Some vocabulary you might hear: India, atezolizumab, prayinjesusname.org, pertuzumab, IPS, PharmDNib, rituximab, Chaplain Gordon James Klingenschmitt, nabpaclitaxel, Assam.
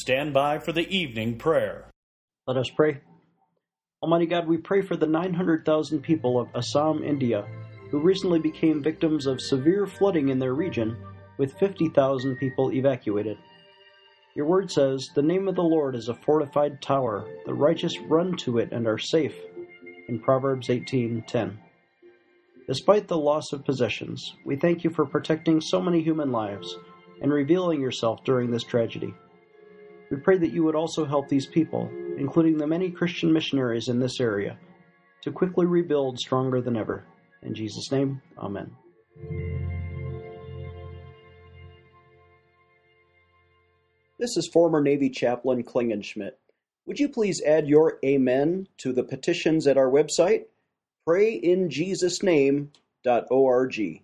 Stand by for the evening prayer. Let us pray. Almighty God, we pray for the 900,000 people of Assam, India, who recently became victims of severe flooding in their region, with 50,000 people evacuated. Your word says, "The name of the Lord is a fortified tower. The righteous run to it and are safe," in Proverbs 18:10. Despite the loss of possessions, we thank you for protecting so many human lives and revealing yourself during this tragedy. We pray that you would also help these people, including the many Christian missionaries in this area, to quickly rebuild stronger than ever. In Jesus' name, amen. This is former Navy Chaplain Klingenschmitt. Would you please add your amen to the petitions at our website, prayinjesusname.org.